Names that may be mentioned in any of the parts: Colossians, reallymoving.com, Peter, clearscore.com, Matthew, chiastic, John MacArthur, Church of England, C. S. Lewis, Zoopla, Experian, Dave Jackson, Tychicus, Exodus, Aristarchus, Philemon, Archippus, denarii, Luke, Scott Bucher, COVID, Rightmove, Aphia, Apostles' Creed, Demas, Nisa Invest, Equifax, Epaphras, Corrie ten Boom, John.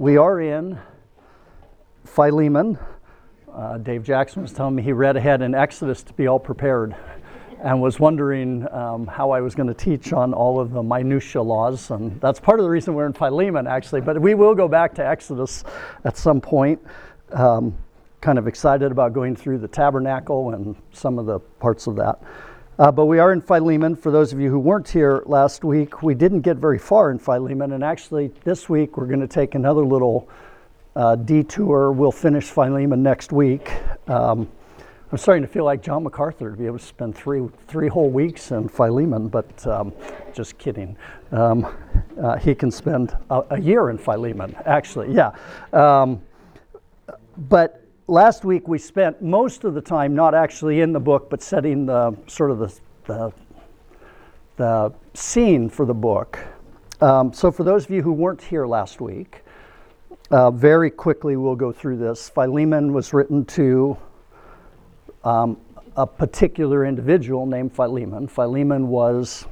We are in Philemon. Dave Jackson was telling me he read ahead in Exodus to be all prepared and was wondering how I was going to teach on all of the minutiae laws. And that's part of the reason we're in Philemon, actually. But we will go back to Exodus at some point. Kind of excited about going through the tabernacle and some of the parts of that. But we are in Philemon. For those of you who weren't here last week, we didn't get very far in Philemon. And actually, this week, we're going to take another little detour. We'll finish Philemon next week. I'm starting to feel like John MacArthur to be able to spend three whole weeks in Philemon, but just kidding. He can spend a year in Philemon, actually, yeah. But last week we spent most of the time not actually in the book, but setting the sort of the scene for the book. So for those of you who weren't here last week, very quickly we'll go through this. Philemon was written to a particular individual named Philemon. Philemon was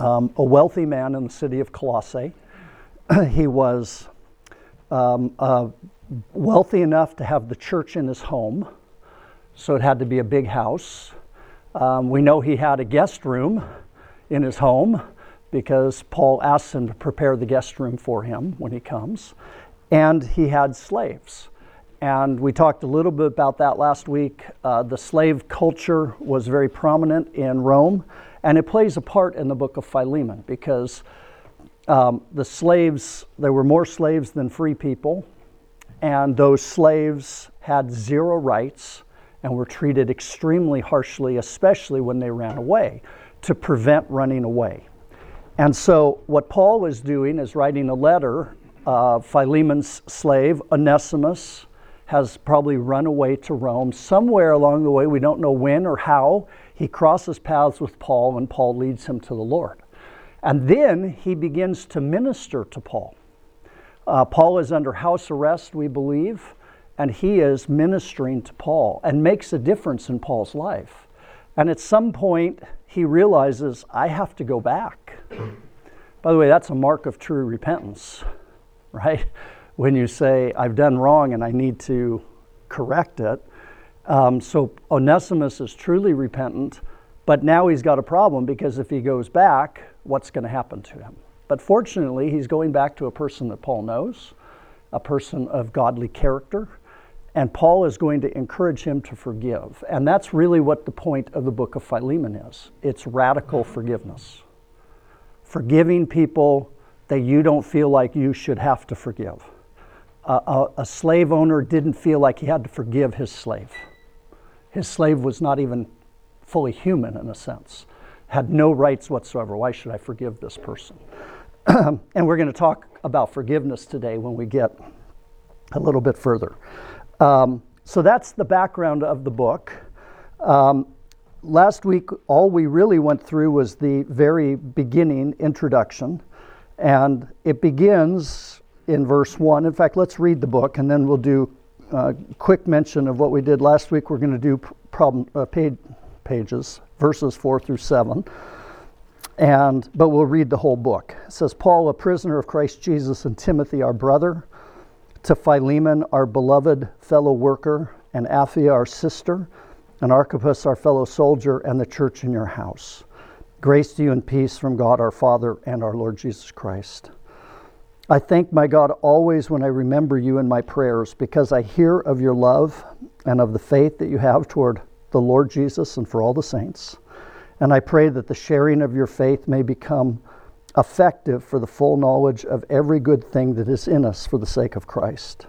a wealthy man in the city of Colossae. He was wealthy enough to have the church in his home, so it had to be a big house. We know he had a guest room in his home because Paul asks him to prepare the guest room for him when he comes, and he had slaves. And we talked a little bit about that last week. The slave culture was very prominent in Rome, and it plays a part in the book of Philemon because the slaves, there were more slaves than free people. And those slaves had zero rights and were treated extremely harshly, especially when they ran away, to prevent running away. And so what Paul was doing is writing a letter. Philemon's slave, Onesimus, has probably run away to Rome. Somewhere along the way, we don't know when or how, he crosses paths with Paul and Paul leads him to the Lord. And then he begins to minister to Paul. Paul is under house arrest, we believe, and he is ministering to Paul and makes a difference in Paul's life. And at some point, he realizes, I have to go back. By the way, that's a mark of true repentance, right? When you say, I've done wrong and I need to correct it. So Onesimus is truly repentant, but now he's got a problem because if he goes back, what's going to happen to him? But fortunately, he's going back to a person that Paul knows, a person of godly character, and Paul is going to encourage him to forgive. And that's really what the point of the book of Philemon is. It's radical forgiveness. Forgiving people that you don't feel like you should have to forgive. A slave owner didn't feel like he had to forgive his slave. His slave was not even fully human in a sense, had no rights whatsoever. Why should I forgive this person? And we're going to talk about forgiveness today when we get a little bit further. So that's the background of the book. Last week, all we really went through was the very beginning introduction. And it begins in verse 1. In fact, let's read the book, and then we'll do a quick mention of what we did last week. We're going to do pages, verses 4-7, but we'll read the whole book. It says, Paul, a prisoner of Christ Jesus, and Timothy, our brother, to Philemon, our beloved fellow worker, and Aphia, our sister, and Archippus, our fellow soldier, and the church in your house. Grace to you and peace from God our Father and our Lord Jesus Christ. I thank my God always when I remember you in my prayers, because I hear of your love and of the faith that you have toward the Lord Jesus and for all the saints. And I pray that the sharing of your faith may become effective for the full knowledge of every good thing that is in us for the sake of Christ.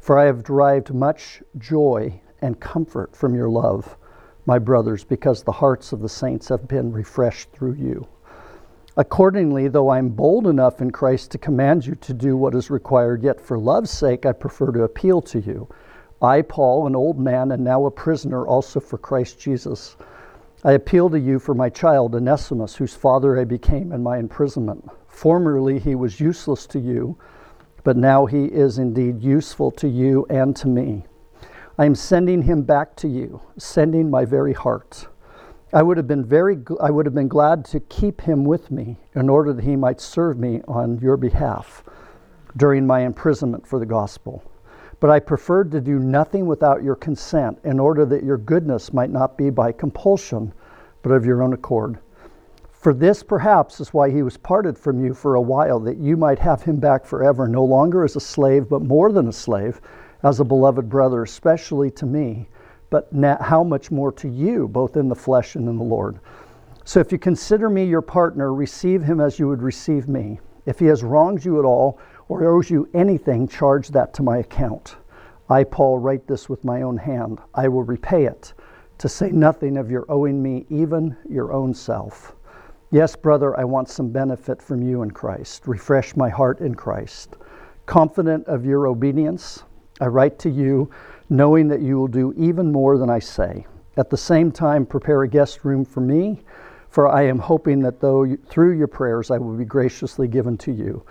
For I have derived much joy and comfort from your love, my brothers, because the hearts of the saints have been refreshed through you. Accordingly, though I am bold enough in Christ to command you to do what is required, yet for love's sake I prefer to appeal to you. I, Paul, an old man and now a prisoner also for Christ Jesus, I appeal to you for my child, Onesimus, whose father I became in my imprisonment. Formerly he was useless to you, but now he is indeed useful to you and to me. I am sending him back to you, sending my very heart. I would have been glad to keep him with me in order that he might serve me on your behalf, during my imprisonment for the gospel. But I preferred to do nothing without your consent, in order that your goodness might not be by compulsion, but of your own accord. For this perhaps is why he was parted from you for a while, that you might have him back forever, no longer as a slave, but more than a slave, as a beloved brother, especially to me, but now, how much more to you, both in the flesh and in the Lord. So if you consider me your partner, receive him as you would receive me. If he has wronged you at all, or owes you anything, charge that to my account. I, Paul, write this with my own hand. I will repay it, to say nothing of your owing me even your own self. Yes, brother, I want some benefit from you in Christ. Refresh my heart in Christ. Confident of your obedience, I write to you, knowing that you will do even more than I say. At the same time, prepare a guest room for me, for I am hoping that through your prayers I will be graciously given to you.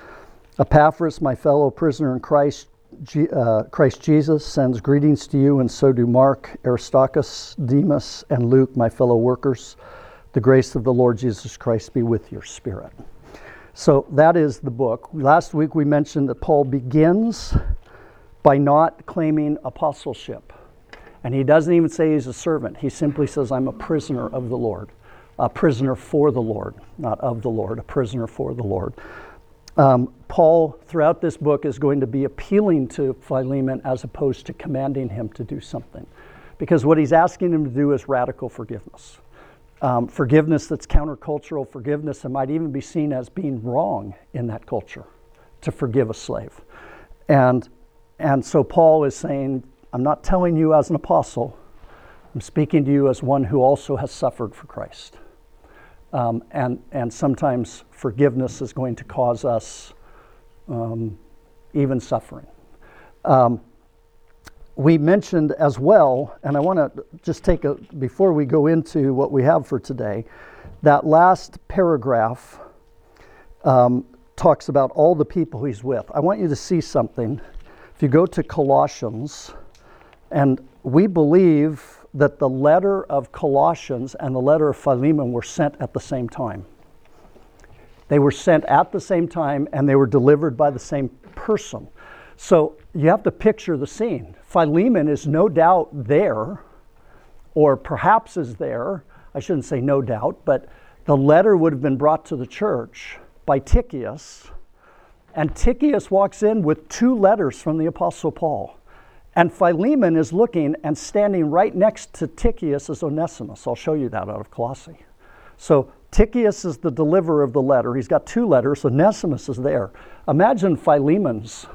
Epaphras, my fellow prisoner in Christ Jesus, sends greetings to you, and so do Mark, Aristarchus, Demas, and Luke, my fellow workers. The grace of the Lord Jesus Christ be with your spirit. So that is the book. Last week we mentioned that Paul begins by not claiming apostleship. And he doesn't even say he's a servant. He simply says, I'm a prisoner of the Lord, a prisoner for the Lord, not of the Lord, a prisoner for the Lord. Paul, throughout this book, is going to be appealing to Philemon as opposed to commanding him to do something. Because what he's asking him to do is radical forgiveness. Forgiveness that's countercultural forgiveness, and might even be seen as being wrong in that culture, to forgive a slave. And so Paul is saying, I'm not telling you as an apostle. I'm speaking to you as one who also has suffered for Christ. And sometimes forgiveness is going to cause us even suffering. We mentioned as well, and I want to just take before we go into what we have for today, that last paragraph talks about all the people he's with. I want you to see something. If you go to Colossians, and we believe that the letter of Colossians and the letter of Philemon were sent at the same time. They were sent at the same time, and they were delivered by the same person. So you have to picture the scene. Philemon is no doubt there, or perhaps is there. I shouldn't say no doubt, but the letter would have been brought to the church by Tychicus, and Tychicus walks in with two letters from the Apostle Paul. And Philemon is looking, and standing right next to Tychicus is Onesimus. I'll show you that out of Colossae. So Tychicus is the deliverer of the letter. He's got two letters. Onesimus is there. Imagine Philemon's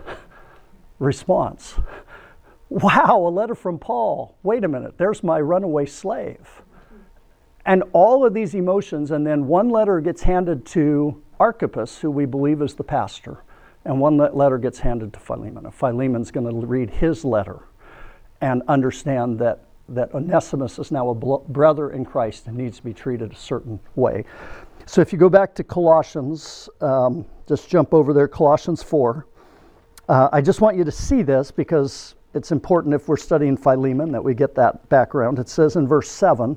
response. Wow, a letter from Paul. Wait a minute, there's my runaway slave. And all of these emotions, and then one letter gets handed to Archippus, who we believe is the pastor. And one letter gets handed to Philemon. And Philemon's going to read his letter and understand that Onesimus is now a brother in Christ and needs to be treated a certain way. So if you go back to Colossians, just jump over there, Colossians 4. I just want you to see this because it's important if we're studying Philemon that we get that background. It says in verse 7,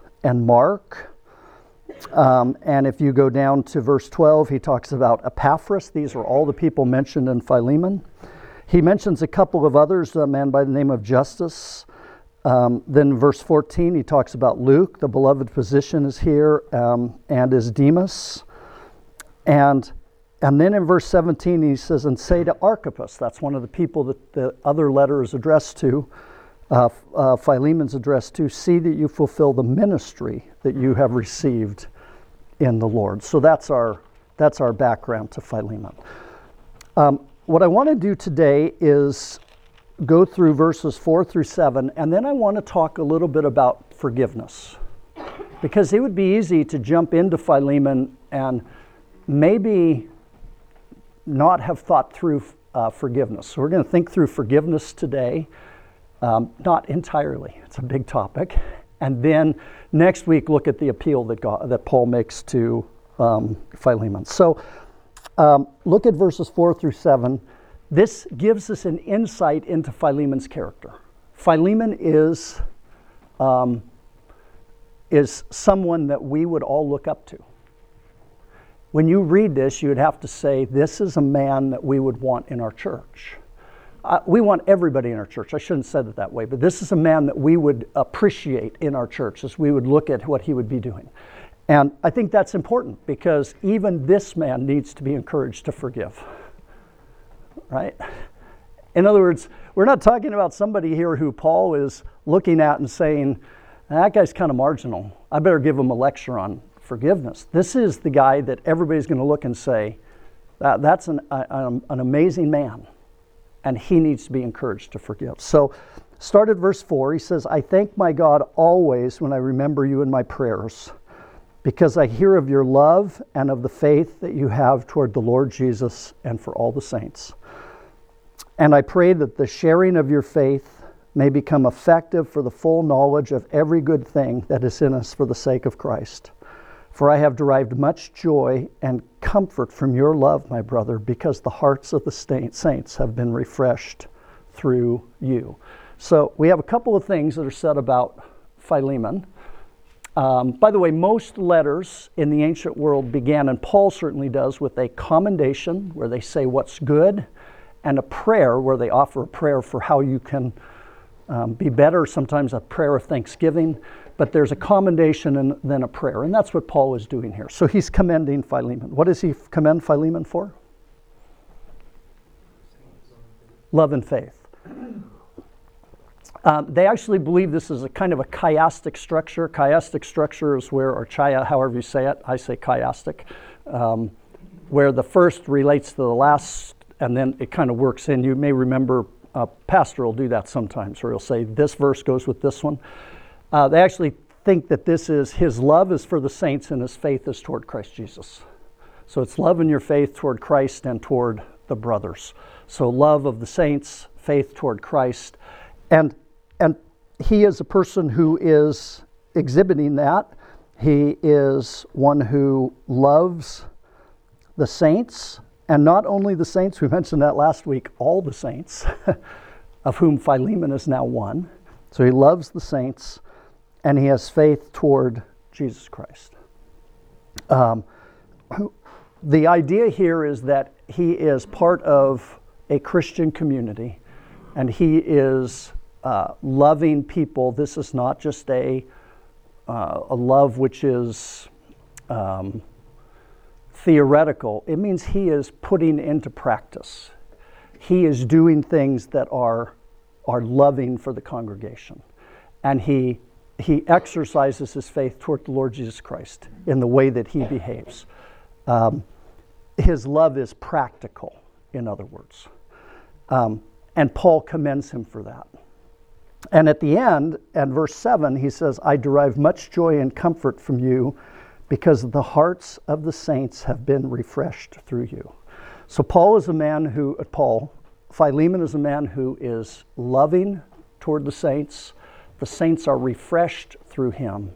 and Mark. And if you go down to verse 12, he talks about Epaphras. These are all the people mentioned in Philemon. He mentions a couple of others, a man by the name of Justus. Then verse 14, he talks about Luke. The beloved physician is here, and is Demas. And then in verse 17, he says, and say to Archippus. That's one of the people that the other letter is addressed to. Philemon's address to, see that you fulfill the ministry that you have received in the Lord. So that's our background to Philemon. What I want to do today is go through verses 4 through 7, and then I want to talk a little bit about forgiveness, because it would be easy to jump into Philemon and maybe not have thought through forgiveness. So we're going to think through forgiveness today, not entirely. It's a big topic. And then next week, look at the appeal that Paul makes to Philemon. So look at verses 4 through 7. This gives us an insight into Philemon's character. Philemon is someone that we would all look up to. When you read this, you would have to say, this is a man that we would want in our church. We want everybody in our church. I shouldn't have said it that way, but this is a man that we would appreciate in our church as we would look at what he would be doing. And I think that's important because even this man needs to be encouraged to forgive, right? In other words, we're not talking about somebody here who Paul is looking at and saying, that guy's kind of marginal. I better give him a lecture on forgiveness. This is the guy that everybody's going to look and say, that's an amazing man. And he needs to be encouraged to forgive. So start at verse 4. He says, I thank my God always when I remember you in my prayers, because I hear of your love and of the faith that you have toward the Lord Jesus and for all the saints. And I pray that the sharing of your faith may become effective for the full knowledge of every good thing that is in us for the sake of Christ. For I have derived much joy and comfort from your love, my brother, because the hearts of the saints have been refreshed through you. So we have a couple of things that are said about Philemon. By the way, most letters in the ancient world began, and Paul certainly does, with a commendation where they say what's good, and a prayer where they offer a prayer for how you can be better, sometimes a prayer of thanksgiving. But there's a commendation and then a prayer. And that's what Paul is doing here. So he's commending Philemon. What does he commend Philemon for? Love and faith. They actually believe this is a kind of a chiastic structure. Chiastic structure is where, or chaya, however you say it, I say chiastic, where the first relates to the last and then it kind of works in. You may remember a pastor will do that sometimes, where he'll say this verse goes with this one. They actually think that this is his love is for the saints and his faith is toward Christ Jesus. So it's love and your faith toward Christ and toward the brothers. So love of the saints, faith toward Christ. And he is a person who is exhibiting that. He is one who loves the saints, and not only the saints, we mentioned that last week, all the saints, of whom Philemon is now one. So he loves the saints. And he has faith toward Jesus Christ. The idea here is that he is part of a Christian community, and he is loving people. This is not just a love which is theoretical. It means he is putting into practice. He is doing things that are loving for the congregation, and he exercises his faith toward the Lord Jesus Christ in the way that he behaves. His love is practical, in other words. And Paul commends him for that. And at the end, at verse 7, he says, I derive much joy and comfort from you because the hearts of the saints have been refreshed through you. So Philemon is a man who is loving toward the saints. The saints are refreshed through him,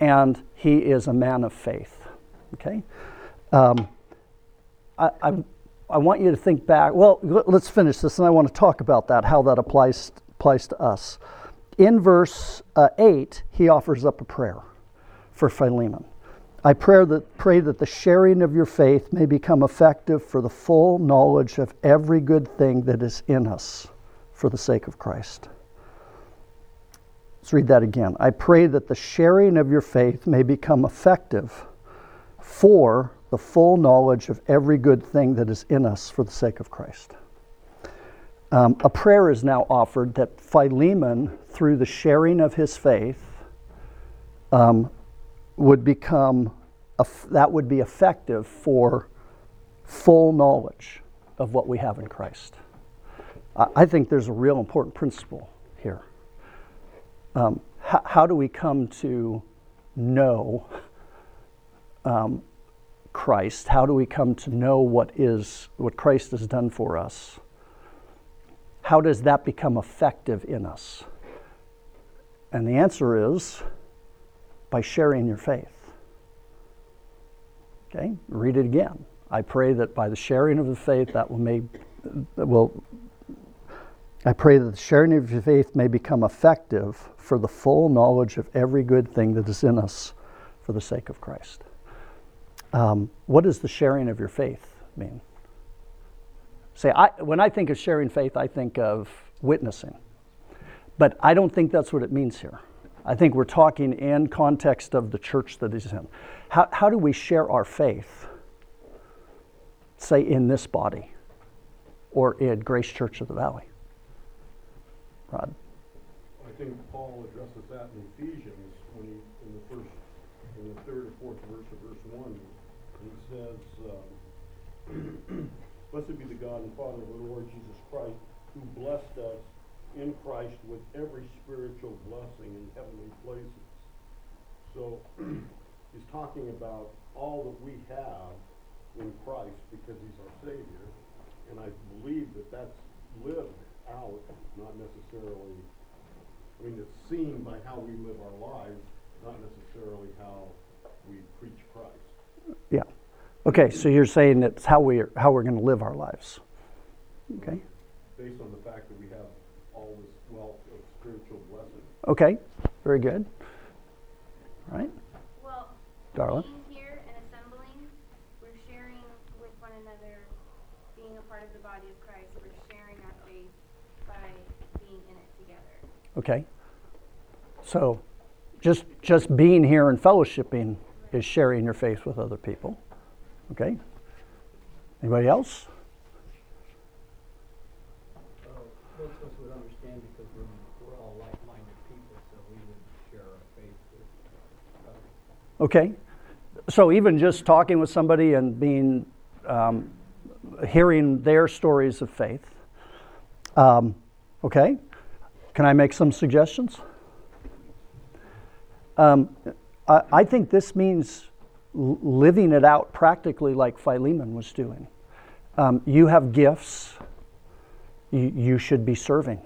and he is a man of faith. Okay, I want you to think back. Well, let's finish this, and I want to talk about that, how that applies to us. In verse 8, he offers up a prayer for Philemon. I pray that the sharing of your faith may become effective for the full knowledge of every good thing that is in us, for the sake of Christ. Let's read that again. I pray that the sharing of your faith may become effective for the full knowledge of every good thing that is in us for the sake of Christ. A prayer is now offered that Philemon, through the sharing of his faith, would be effective for full knowledge of what we have in Christ. I think there's a real important principle here. How do we come to know Christ? How do we come to know what Christ has done for us? how does that become effective in us? And the answer is by sharing your faith. Okay, read it again. I pray that by the sharing of the faith I pray that the sharing of your faith may become effective for the full knowledge of every good thing that is in us for the sake of Christ. What does the sharing of your faith mean? When I think of sharing faith, I think of witnessing. But I don't think that's what it means here. I think we're talking in context of the church that is in. How do we share our faith, say, in this body or in Grace Church of the Valley? Rod? I think Paul addresses that in Ephesians in the third or fourth verse of verse 1. He says, Blessed be the God and Father of our Lord Jesus Christ, who blessed us in Christ with every spiritual blessing in heavenly places. So he's talking about all that we have in Christ because he's our Savior, and I believe that that's lived out, not necessarily, I mean, it's seen by how we live our lives, not necessarily how we preach Christ. Yeah. Okay, so you're saying it's how we're going to live our lives. Okay. Based on the fact that we have all this wealth of spiritual blessing. Okay, very good. All right. Well, Darla. Being here and assembling, we're sharing with one another, being a part of the body of Christ, we're sharing our faith by being in it together. Okay. So just being here and fellowshipping is sharing your faith with other people. Okay. Anybody else? Most of us would understand because we're all like-minded people, so we would share our faith with others. Okay. So even just talking with somebody and being, hearing their stories of faith. Okay. Can I make some suggestions? I think this means living it out practically like Philemon was doing. You have gifts, you should be serving.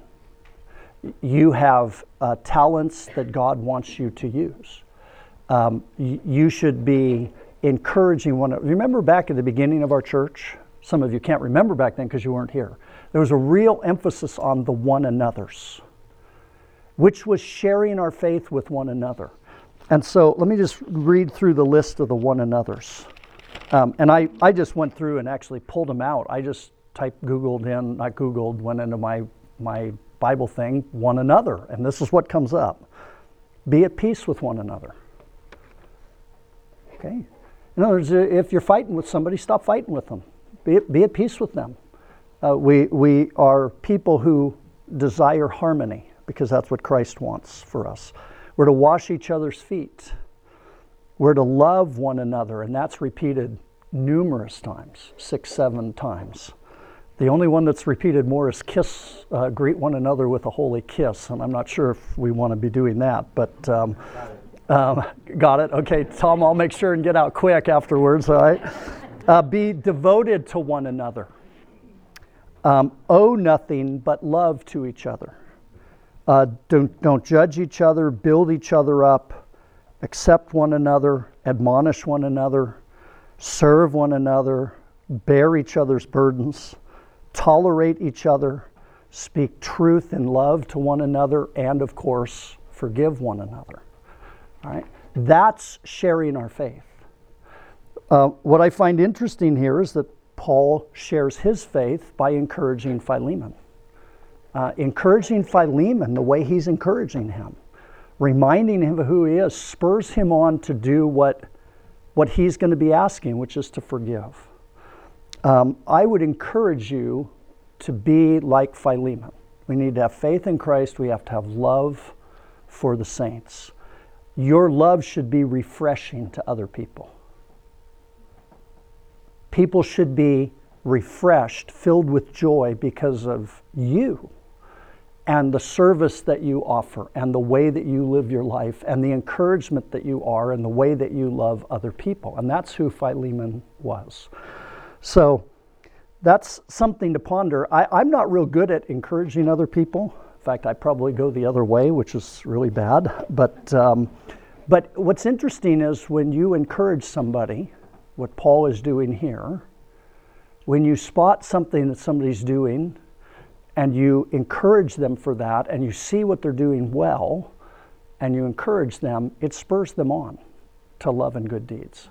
You have talents that God wants you to use. You should be encouraging one another. Remember back at the beginning of our church, some of you can't remember back then because you weren't here, there was a real emphasis on the one another's, which was sharing our faith with one another. And so let me just read through the list of the one another's. And I just went through and actually pulled them out. I just went into my Bible thing, one another. And this is what comes up. Be at peace with one another. Okay? In other words, if you're fighting with somebody, stop fighting with them. Be at peace with them. We are people who desire harmony because that's what Christ wants for us. We're to wash each other's feet. We're to love one another, and that's repeated numerous times, 6, 7 times. The only one that's repeated more is greet one another with a holy kiss, and I'm not sure if we want to be doing that, but got it? Okay, Tom, I'll make sure and get out quick afterwards, all right? Be devoted to one another. Owe nothing but love to each other. Don't judge each other, build each other up, accept one another, admonish one another, serve one another, bear each other's burdens, tolerate each other, speak truth in love to one another, and of course, forgive one another. All right? That's sharing our faith. What I find interesting here is that Paul shares his faith by encouraging Philemon. Encouraging Philemon the way he's encouraging him, reminding him of who he is, spurs him on to do what he's going to be asking, which is to forgive. I would encourage you to be like Philemon. We need to have faith in Christ. We have to have love for the saints. Your love should be refreshing to other people. People should be refreshed, filled with joy because of you, and the service that you offer, and the way that you live your life, and the encouragement that you are, and the way that you love other people. And that's who Philemon was. So that's something to ponder. I'm not real good at encouraging other people. In fact, I probably go the other way, which is really bad. But what's interesting is when you encourage somebody, what Paul is doing here, when you spot something that somebody's doing and you encourage them for that and you see what they're doing well and you encourage them, it spurs them on to love and good deeds.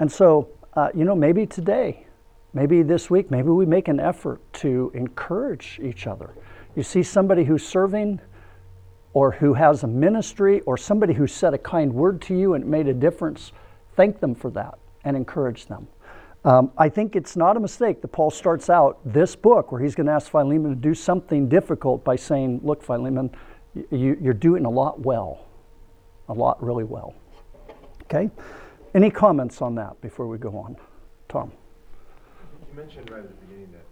And so, maybe today, maybe this week, maybe we make an effort to encourage each other. You see somebody who's serving or who has a ministry or somebody who said a kind word to you and it made a difference, thank them for that and encourage them. I think it's not a mistake that Paul starts out this book where he's going to ask Philemon to do something difficult by saying, look, Philemon, you're doing a lot well, a lot really well. Okay? Any comments on that before we go on? Tom? You mentioned right at the beginning that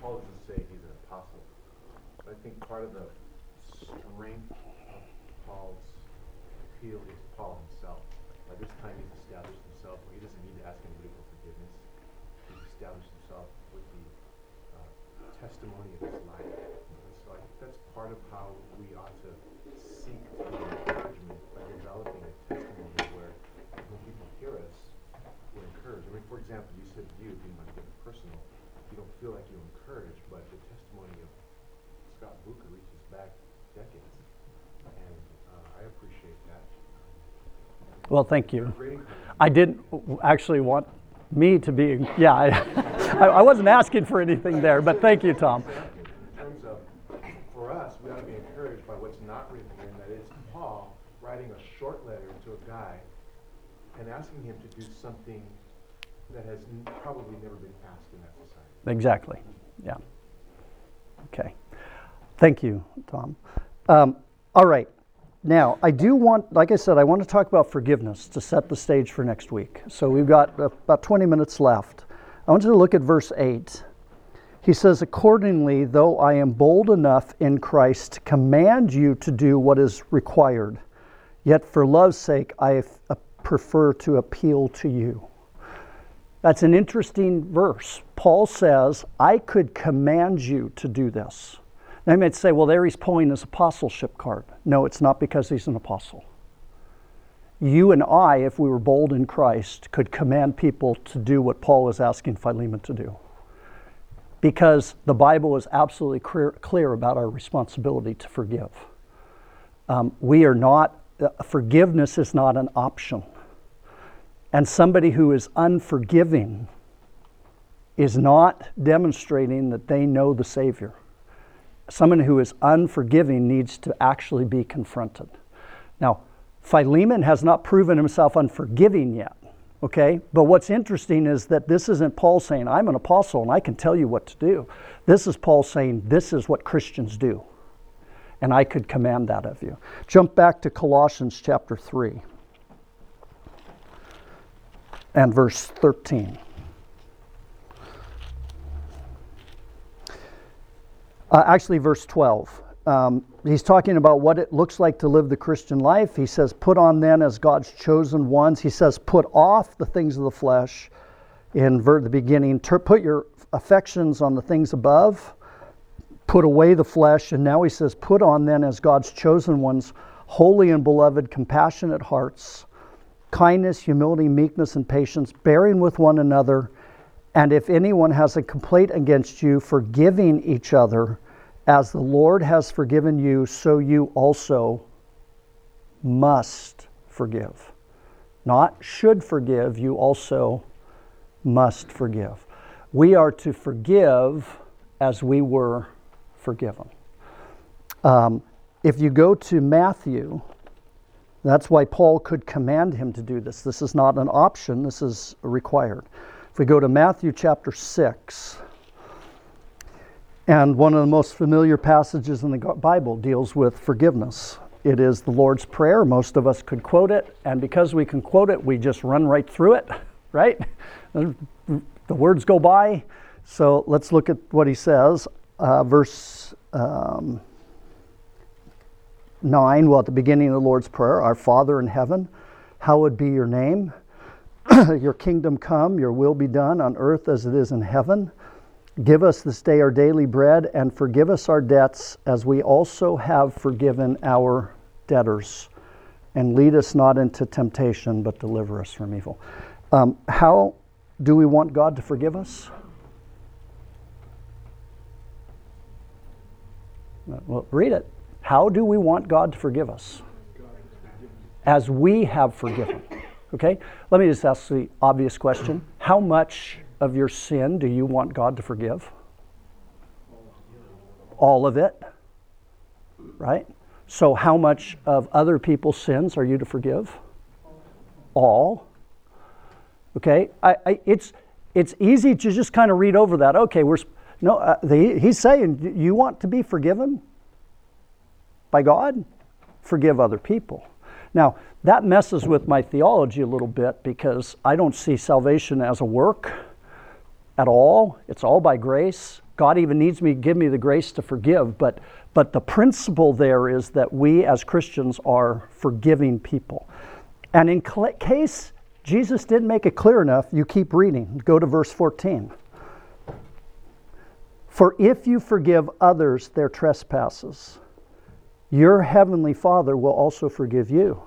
Paul doesn't say he's an apostle. But I think part of the strength of Paul's appeal is Paul himself. By this time he's established himself where he doesn't need to ask anybody for forgiveness. He's established himself with the testimony of his life. And so I think that's part of how we ought to seek through encouragement by developing a testimony where when people hear us, we're encouraged. I mean, for example, you said you being my good personal, you don't feel like you encourage, but the testimony of Scott Bucher reaches back decades. And I appreciate that. Well, thank you. I didn't actually want me to be, I wasn't asking for anything there, but thank you, Tom. In terms of, for us, we ought to be encouraged by what's not written here, and that is Paul writing a short letter to a guy and asking him to do something that has probably never been asked in that society. Exactly, yeah. Okay. Thank you, Tom. All right. Now, I do want, like I said, I want to talk about forgiveness to set the stage for next week. So we've got about 20 minutes left. I want you to look at verse 8. He says, accordingly, though I am bold enough in Christ to command you to do what is required, yet for love's sake I prefer to appeal to you. That's an interesting verse. Paul says, I could command you to do this. They might say, well, there he's pulling his apostleship card. No, it's not because he's an apostle. You and I, if we were bold in Christ, could command people to do what Paul is asking Philemon to do. Because the Bible is absolutely clear about our responsibility to forgive. Forgiveness is not an option. And somebody who is unforgiving is not demonstrating that they know the Savior. Someone who is unforgiving needs to actually be confronted. Now, Philemon has not proven himself unforgiving yet, okay? But what's interesting is that this isn't Paul saying, I'm an apostle and I can tell you what to do. This is Paul saying, this is what Christians do, and I could command that of you. Jump back to Colossians chapter 3 and verse 13. Actually, verse 12. He's talking about what it looks like to live the Christian life. He says, put on then as God's chosen ones. He says, put off the things of the flesh. In the beginning, put your affections on the things above. Put away the flesh. And now he says, put on then as God's chosen ones, holy and beloved, compassionate hearts, kindness, humility, meekness, and patience, bearing with one another. And if anyone has a complaint against you, forgiving each other, as the Lord has forgiven you, so you also must forgive. Not should forgive, you also must forgive. We are to forgive as we were forgiven. If you go to Matthew, that's why Paul could command him to do this. This is not an option, this is required. If we go to Matthew chapter 6, and one of the most familiar passages in the Bible deals with forgiveness. It is the Lord's Prayer. Most of us could quote it, and because we can quote it, we just run right through it, right? The words go by. So let's look at what he says. Verse 9, well, at the beginning of the Lord's Prayer, our Father in heaven, hallowed be your name. Your kingdom come, your will be done on earth as it is in heaven. Give us this day our daily bread, and forgive us our debts as we also have forgiven our debtors. And lead us not into temptation, but deliver us from evil. How do we want God to forgive us? Well, read it. How do we want God to forgive us? As we have forgiven. Okay? Let me just ask the obvious question. How much of your sin do you want God to forgive? All of it. Right? So how much of other people's sins are you to forgive? All. Okay? It's easy to just kind of read over that. Okay, he's saying you want to be forgiven by God? Forgive other people. Now, that messes with my theology a little bit because I don't see salvation as a work at all. It's all by grace. God even needs me to give me the grace to forgive, but the principle there is that we as Christians are forgiving people. And in case Jesus didn't make it clear enough, you keep reading. Go to verse 14. For if you forgive others their trespasses, your heavenly Father will also forgive you.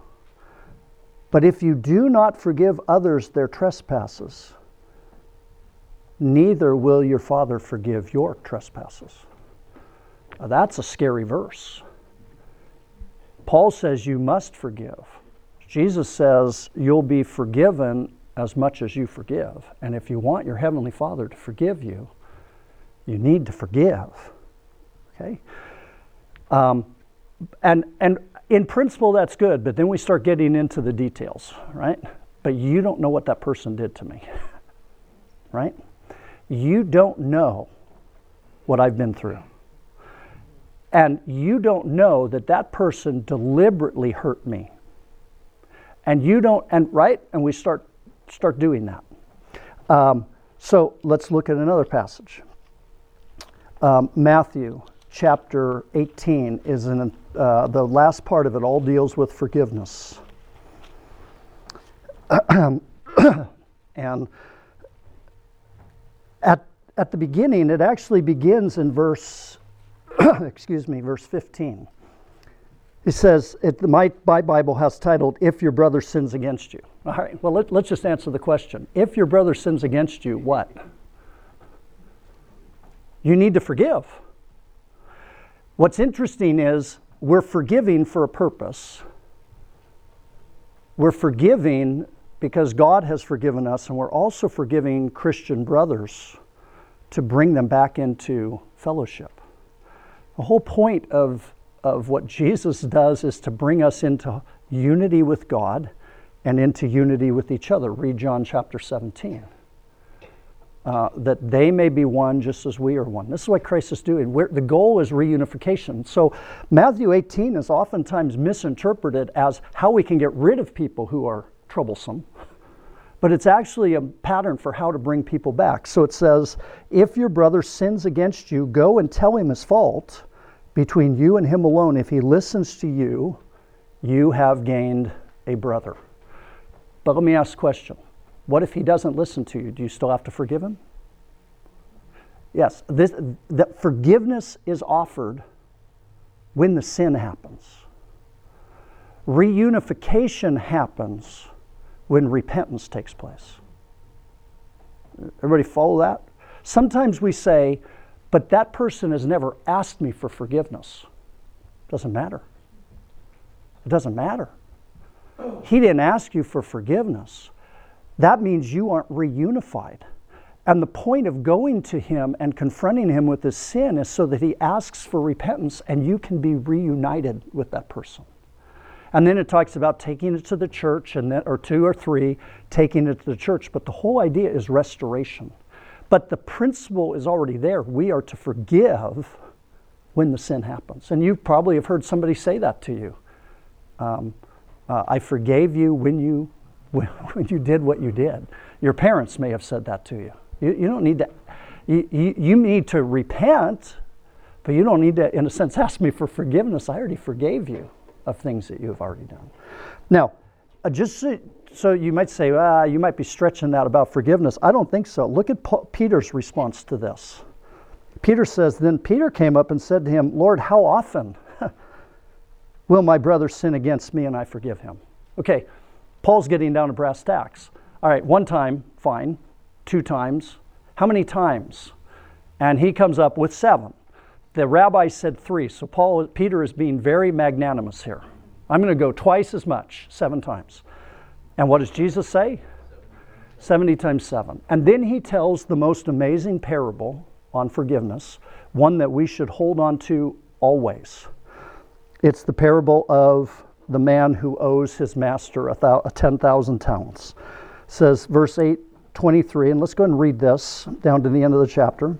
But if you do not forgive others their trespasses, neither will your Father forgive your trespasses. Now, that's a scary verse. Paul says you must forgive. Jesus says you'll be forgiven as much as you forgive. And if you want your heavenly Father to forgive you, you need to forgive, okay? And in principle, that's good, but then we start getting into the details, right? But you don't know what that person did to me, right? You don't know what I've been through. And you don't know that that person deliberately hurt me. And you don't, and right? And we start doing that. So let's look at another passage. Matthew chapter 18 is in the last part of it all deals with forgiveness. And at the beginning, it actually begins in verse 15. It says, my Bible has titled, If Your Brother Sins Against You. All right, well, let's just answer the question. If your brother sins against you, what? You need to forgive. What's interesting is we're forgiving for a purpose. We're forgiving because God has forgiven us, and we're also forgiving Christian brothers to bring them back into fellowship. The whole point of what Jesus does is to bring us into unity with God and into unity with each other. Read John chapter 17. That they may be one just as we are one. This is what Christ is doing. The goal is reunification. So Matthew 18 is oftentimes misinterpreted as how we can get rid of people who are troublesome, but it's actually a pattern for how to bring people back. So it says, if your brother sins against you, go and tell him his fault between you and him alone. If he listens to you, you have gained a brother. But let me ask a question. What if he doesn't listen to you? Do you still have to forgive him? Yes, that forgiveness is offered when the sin happens. Reunification happens when repentance takes place. Everybody follow that? Sometimes we say, but that person has never asked me for forgiveness. Doesn't matter. It doesn't matter. He didn't ask you for forgiveness. That means you aren't reunified. And the point of going to him and confronting him with his sin is so that he asks for repentance and you can be reunited with that person. And then it talks about taking it to the church, and then, or two or three, taking it to the church. But the whole idea is restoration. But the principle is already there. We are to forgive when the sin happens. And you probably have heard somebody say that to you. I forgave you when you did what you did. Your parents may have said that to you. You don't need to, you need to repent, but you don't need to, in a sense, ask me for forgiveness. I already forgave you of things that you've already done. Now, just So you might say, you might be stretching that about forgiveness. I don't think so. Look at Peter's response to this. Peter says, then Peter came up and said to him, Lord, how often will my brother sin against me and I forgive him? Okay, Paul's getting down to brass tacks. All right, one time, fine. Two times. How many times? And he comes up with 7. The rabbi said 3. So Peter is being very magnanimous here. I'm going to go twice as much, 7 times. And what does Jesus say? 70 times 7. And then he tells the most amazing parable on forgiveness, one that we should hold on to always. It's the parable of the man who owes his master 10,000 talents. It says, verse 8:23, and let's go and read this down to the end of the chapter.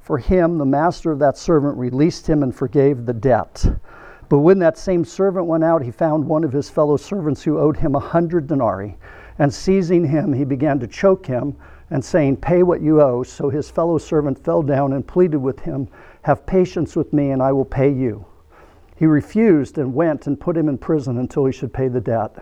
for him, the master of that servant released him and forgave the debt. But when that same servant went out, he found one of his fellow servants who owed him 100 denarii. And seizing him, he began to choke him and saying, pay what you owe. So his fellow servant fell down and pleaded with him, have patience with me and I will pay you. He refused and went and put him in prison until he should pay the debt.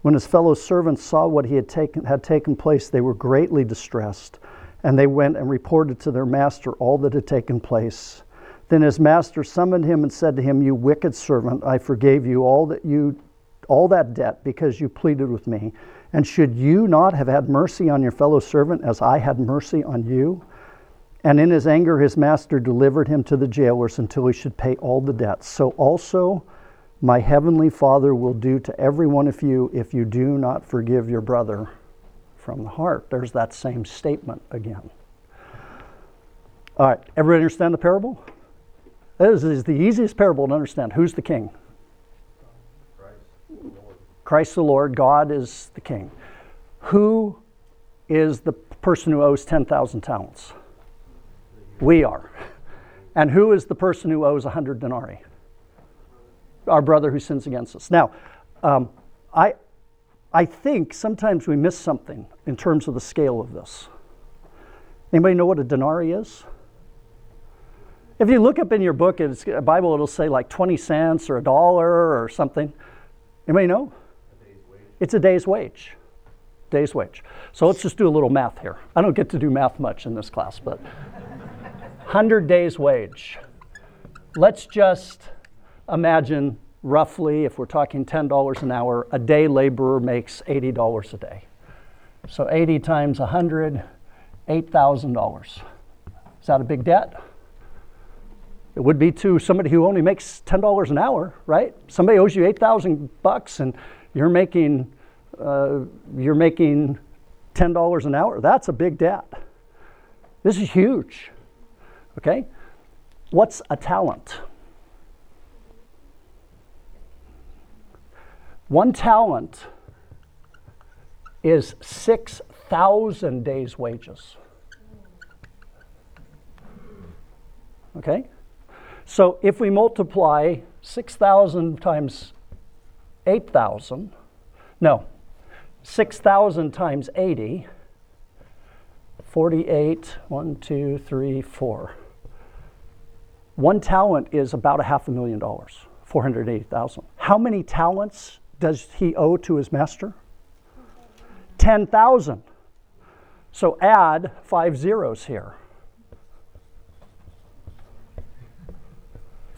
When his fellow servants saw what had taken place, they were greatly distressed. And they went and reported to their master all that had taken place. Then his master summoned him and said to him, you wicked servant, I forgave you all that debt because you pleaded with me. And should you not have had mercy on your fellow servant as I had mercy on you? And in his anger, his master delivered him to the jailers until he should pay all the debts. So also my heavenly Father will do to every one of you if you do not forgive your brother from the heart. There's that same statement again. All right, everybody understand the parable? This is the easiest parable to understand. Who's the king? Christ the Lord, God is the king. Who is the person who owes 10,000 talents? We are. And who is the person who owes 100 denarii? Our brother who sins against us. Now, I think sometimes we miss something in terms of the scale of this. Anybody know what a denarii is? If you look up in your book, it's a Bible, it'll say like 20 cents or $1 or something. Anybody know? It's a day's wage. Day's wage. So let's just do a little math here. I don't get to do math much in this class, but 100 days wage. Let's just imagine roughly, if we're talking $10 an hour, a day laborer makes $80 a day. So 80 times 100, $8,000. Is that a big debt? It would be to somebody who only makes $10 an hour, right? Somebody owes you $8,000 and you're making $10 an hour. That's a big debt. This is huge. Okay? What's a talent? 1 talent is 6,000 days' wages. Okay? So if we multiply 6,000 times 8,000, 6,000 times 80, 48, 1, 2, 3, 4. 1 talent is about $500,000, $480,000. How many talents does he owe to his master? 10,000. So add 5 zeros here.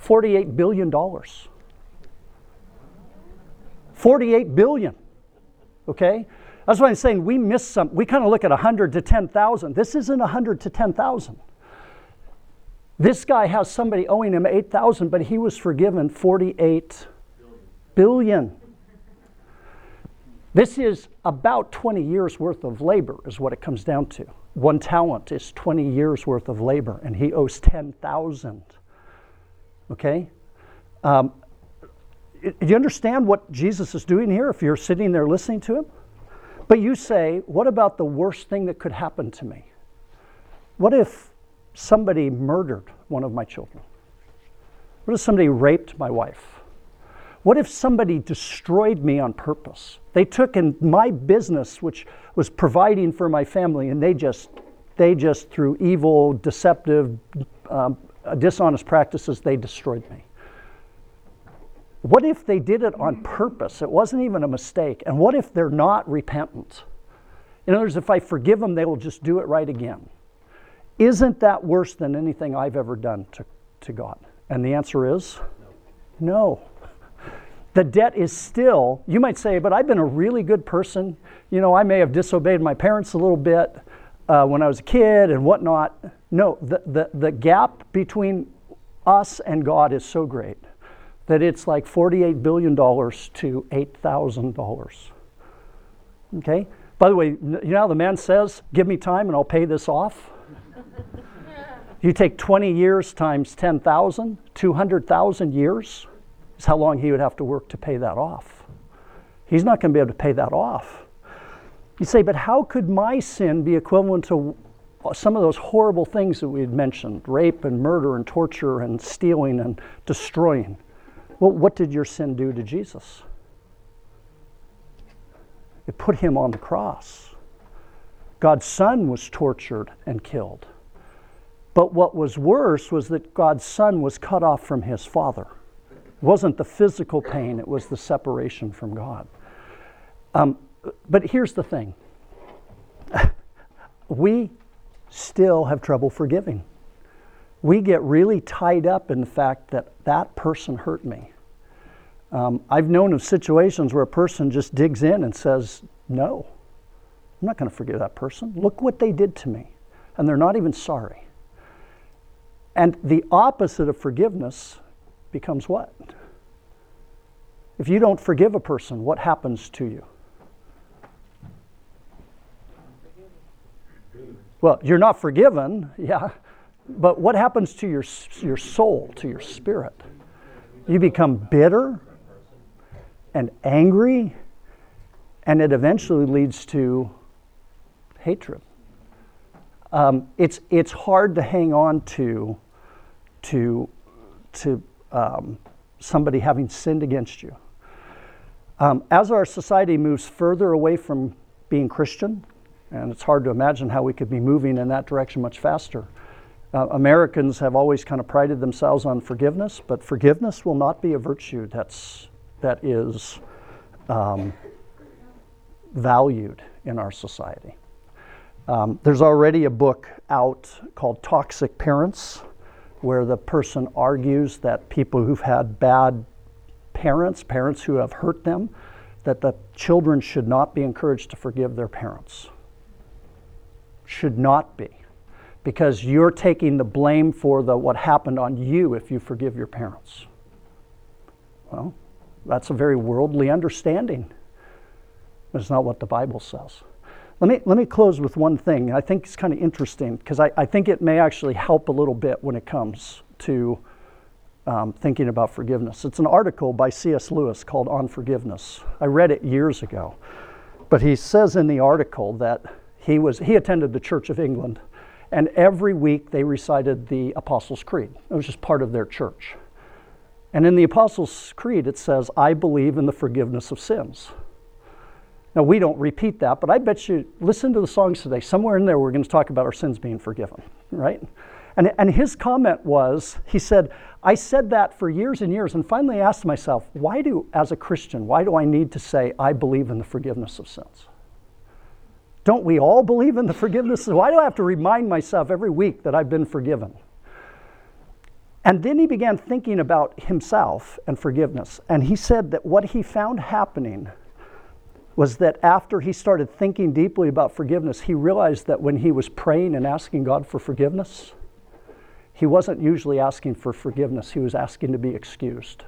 $48 billion. $48 billion. Okay? That's why I'm saying we miss something. We kind of look at 100 to 10,000. This isn't 100 to 10,000. This guy has somebody owing him 8,000, but he was forgiven 48 billion. This is about 20 years worth of labor is what it comes down to. 1 talent is 20 years worth of labor, and he owes 10,000. Okay? Do you understand what Jesus is doing here if you're sitting there listening to him? But you say, what about the worst thing that could happen to me? What if somebody murdered one of my children? What if somebody raped my wife? What if somebody destroyed me on purpose? They took in my business, which was providing for my family, and they just through evil, deceptive, dishonest practices, they destroyed me. What if they did it on purpose? It wasn't even a mistake. And what if they're not repentant? In other words, if I forgive them, they will just do it right again. Isn't that worse than anything I've ever done to God? And the answer is no. The debt is still, you might say, but I've been a really good person. You know, I may have disobeyed my parents a little bit when I was a kid and whatnot. No, the gap between us and God is so great that it's like $48 billion to $8,000. Okay? By the way, you know how the man says, give me time and I'll pay this off? You take 20 years times 10,000, 200,000 years. Is how long he would have to work to pay that off. He's not going to be able to pay that off. You say, but how could my sin be equivalent to some of those horrible things that we had mentioned, rape and murder and torture and stealing and destroying? Well, what did your sin do to Jesus? It put him on the cross. God's Son was tortured and killed. But what was worse was that God's Son was cut off from his Father. It wasn't the physical pain, it was the separation from God. But here's the thing. We still have trouble forgiving. We get really tied up in the fact that that person hurt me. I've known of situations where a person just digs in and says, no, I'm not going to forgive that person. Look what they did to me. And they're not even sorry. And the opposite of forgiveness becomes what? If you don't forgive a person, what happens to you? Well, you're not forgiven, yeah, but what happens to your soul, to your spirit? You become bitter and angry, and it eventually leads to hatred. It's hard to hang on to somebody having sinned against you. As our society moves further away from being Christian, and it's hard to imagine how we could be moving in that direction much faster, Americans have always kind of prided themselves on forgiveness, but forgiveness will not be a virtue that is valued in our society. There's already a book out called Toxic Parents, where the person argues that people who've had bad parents, parents who have hurt them, that the children should not be encouraged to forgive their parents. Should not be. Because you're taking the blame for what happened on you if you forgive your parents. Well, that's a very worldly understanding. That's not what the Bible says. Let me close with one thing. I think it's kind of interesting because I think it may actually help a little bit when it comes to thinking about forgiveness. It's an article by C. S. Lewis called On Forgiveness. I read it years ago. But he says in the article that he attended the Church of England, and every week they recited the Apostles' Creed. It was just part of their church. And in the Apostles' Creed it says, I believe in the forgiveness of sins. Now, we don't repeat that, but I bet you, listen to the songs today. Somewhere in there, we're going to talk about our sins being forgiven, right? And his comment was, he said, I said that for years and years and finally asked myself, as a Christian, why do I need to say, I believe in the forgiveness of sins? Don't we all believe in the forgiveness? Why do I have to remind myself every week that I've been forgiven? And then he began thinking about himself and forgiveness. And he said that what he found happening was that after he started thinking deeply about forgiveness, he realized that when he was praying and asking God for forgiveness, he wasn't usually asking for forgiveness, he was asking to be excused.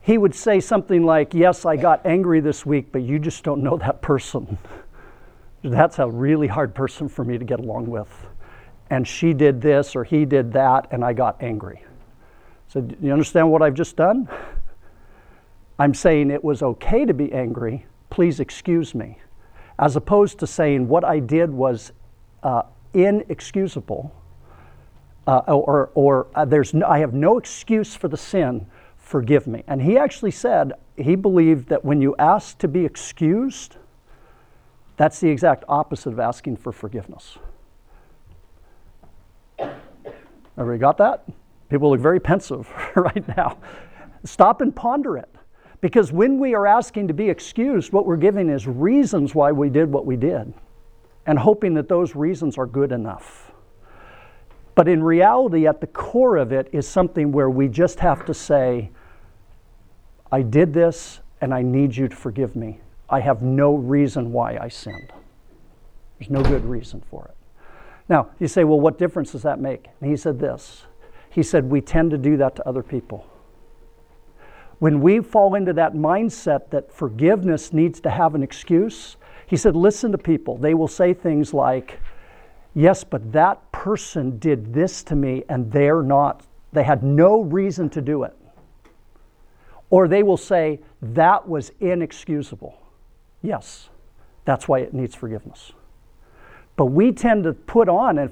He would say something like, yes, I got angry this week, but you just don't know that person. That's a really hard person for me to get along with. And she did this or he did that, and I got angry. So, do you understand what I've just done? I'm saying it was okay to be angry, please excuse me, as opposed to saying what I did was inexcusable, I have no excuse for the sin, forgive me. And he actually said he believed that when you ask to be excused, that's the exact opposite of asking for forgiveness. Everybody got that? People look very pensive right now. Stop and ponder it. Because when we are asking to be excused, what we're giving is reasons why we did what we did and hoping that those reasons are good enough. But in reality, at the core of it is something where we just have to say, I did this and I need you to forgive me. I have no reason why I sinned. There's no good reason for it. Now, you say, well, what difference does that make? And he said this. He said, we tend to do that to other people. When we fall into that mindset that forgiveness needs to have an excuse, he said, listen to people. They will say things like, yes, but that person did this to me and they had no reason to do it. Or they will say, that was inexcusable. Yes, that's why it needs forgiveness. But we tend to put on, and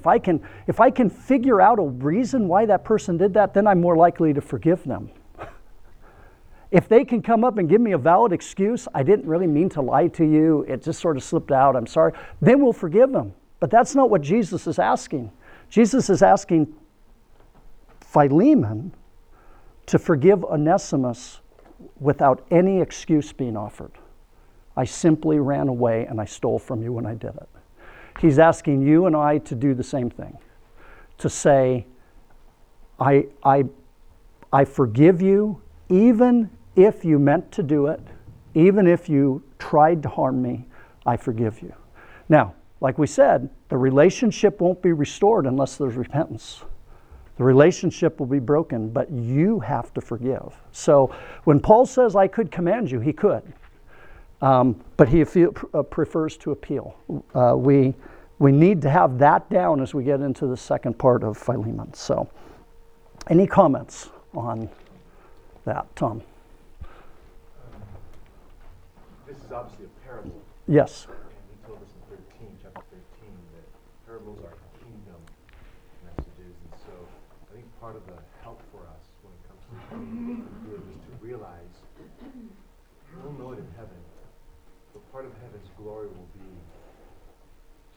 if I can figure out a reason why that person did that, then I'm more likely to forgive them. If they can come up and give me a valid excuse, I didn't really mean to lie to you, it just sort of slipped out, I'm sorry, then we'll forgive them. But that's not what Jesus is asking. Jesus is asking Philemon to forgive Onesimus without any excuse being offered. I simply ran away and I stole from you when I did it. He's asking you and I to do the same thing, to say, I forgive you, even if you meant to do it, even if you tried to harm me, I forgive you. Now, like we said, the relationship won't be restored unless there's repentance. The relationship will be broken, but you have to forgive. So when Paul says, I could command you, he could. But he prefers to appeal. We need to have that down as we get into the second part of Philemon. So any comments on that, Tom? This is obviously a parable. Yes. And he told us in chapter 13, that parables are kingdom messages. And so I think part of the help for us when it comes to it is to realize we'll know it in heaven, but part of heaven's glory will be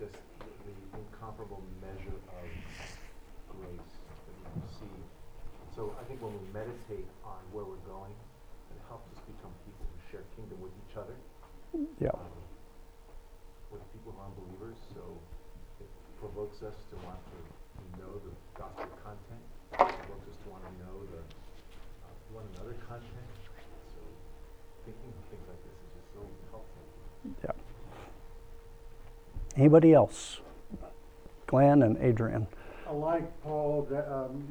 just the incomparable measure of grace that we receive. So I think when we meditate on where we're going, it helps us become people who share kingdom with each other. Yeah. With people who are unbelievers, so it provokes us to want to know the gospel content. It provokes us to want to know the one another content. So thinking of things like this is just so helpful. Yeah. Anybody else? Glenn and Adrian. I like Paul's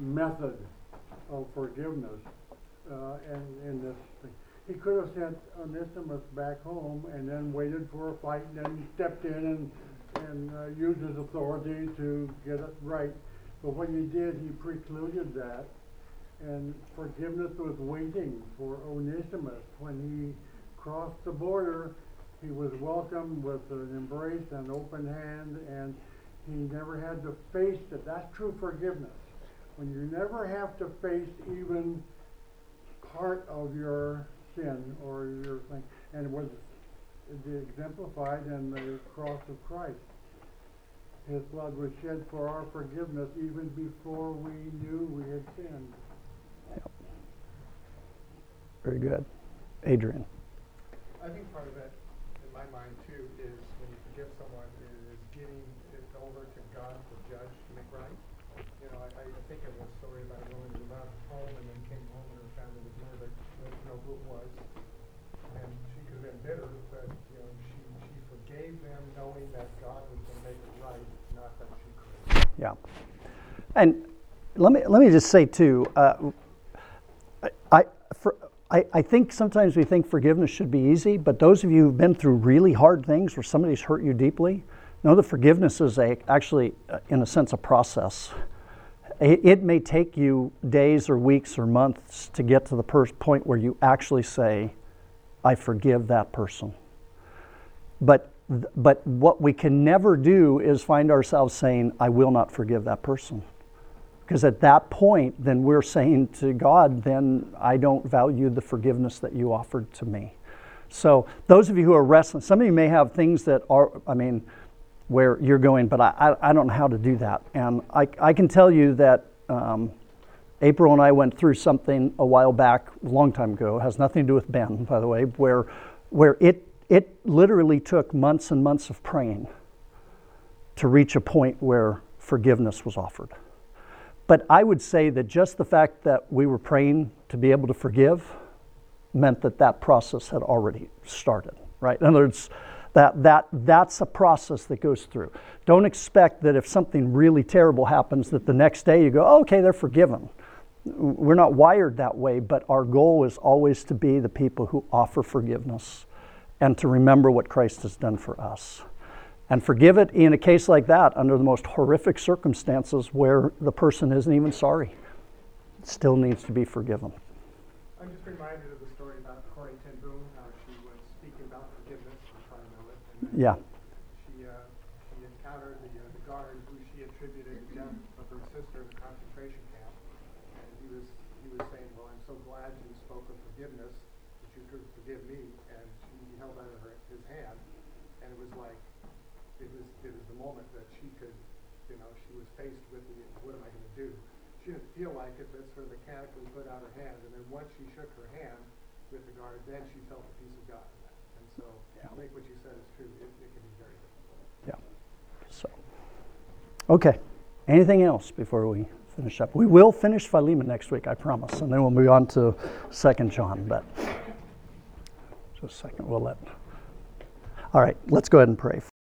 method of forgiveness, and this thing. He could have sent Onesimus back home and then waited for a fight and then stepped in and used his authority to get it right. But when he did, he precluded that, and forgiveness was waiting for Onesimus. When he crossed the border, he was welcomed with an embrace and open hand, and he never had to face it. That's true forgiveness. When you never have to face even part of your sin or your thing, and it was exemplified in the cross of Christ. His blood was shed for our forgiveness even before we knew we had sinned. Yep. Very good. Adrian. I think part of it, in my mind too, is when you forgive someone, is giving it over to God to judge, to make right. You know, I think of a story about a woman who left home and then came home and her family was murdered. She didn't know who it was. And she could have been bitter, but you know, she forgave them knowing that God was going to make it right, not that she could. Yeah. And let me just say too, I think sometimes we think forgiveness should be easy, but those of you who've been through really hard things where somebody's hurt you deeply, know that forgiveness is actually, in a sense, a process. It may take you days or weeks or months to get to the point where you actually say, I forgive that person. But what we can never do is find ourselves saying, I will not forgive that person. Because at that point, then we're saying to God, then I don't value the forgiveness that you offered to me. So those of you who are wrestling, some of you may have things that are, I mean, where you're going, but I don't know how to do that. And I can tell you that April and I went through something a while back, a long time ago. It has nothing to do with Ben, by the way, where it literally took months and months of praying to reach a point where forgiveness was offered. But I would say that just the fact that we were praying to be able to forgive meant that that process had already started, right? In other words, that's a process that goes through. Don't expect that if something really terrible happens that the next day you go, oh, okay, they're forgiven. We're not wired that way, but our goal is always to be the people who offer forgiveness and to remember what Christ has done for us. And forgive it in a case like that under the most horrific circumstances where the person isn't even sorry. It still needs to be forgiven. I'm just reminded of the story about Corrie ten Boom, how she was speaking about forgiveness and trying to know it. And then she encountered the guard who she attributed the death of her sister in the concentration camp. And he was saying, well, I'm so glad you spoke of forgiveness, that you could forgive me. And she held out his hand. And it was like, it was the moment that she could, she was faced with the, what am I going to do? She didn't feel like it, but sort of mechanically put out her hand, and then once she shook her hand with the guard, then she felt the peace of God. And so I think what you said is true. It can be very difficult. Yeah. So, okay. Anything else before we finish up? We will finish Philemon next week, I promise, and then we'll move on to 2 John. But just a second, we'll let. All right, let's go ahead and pray.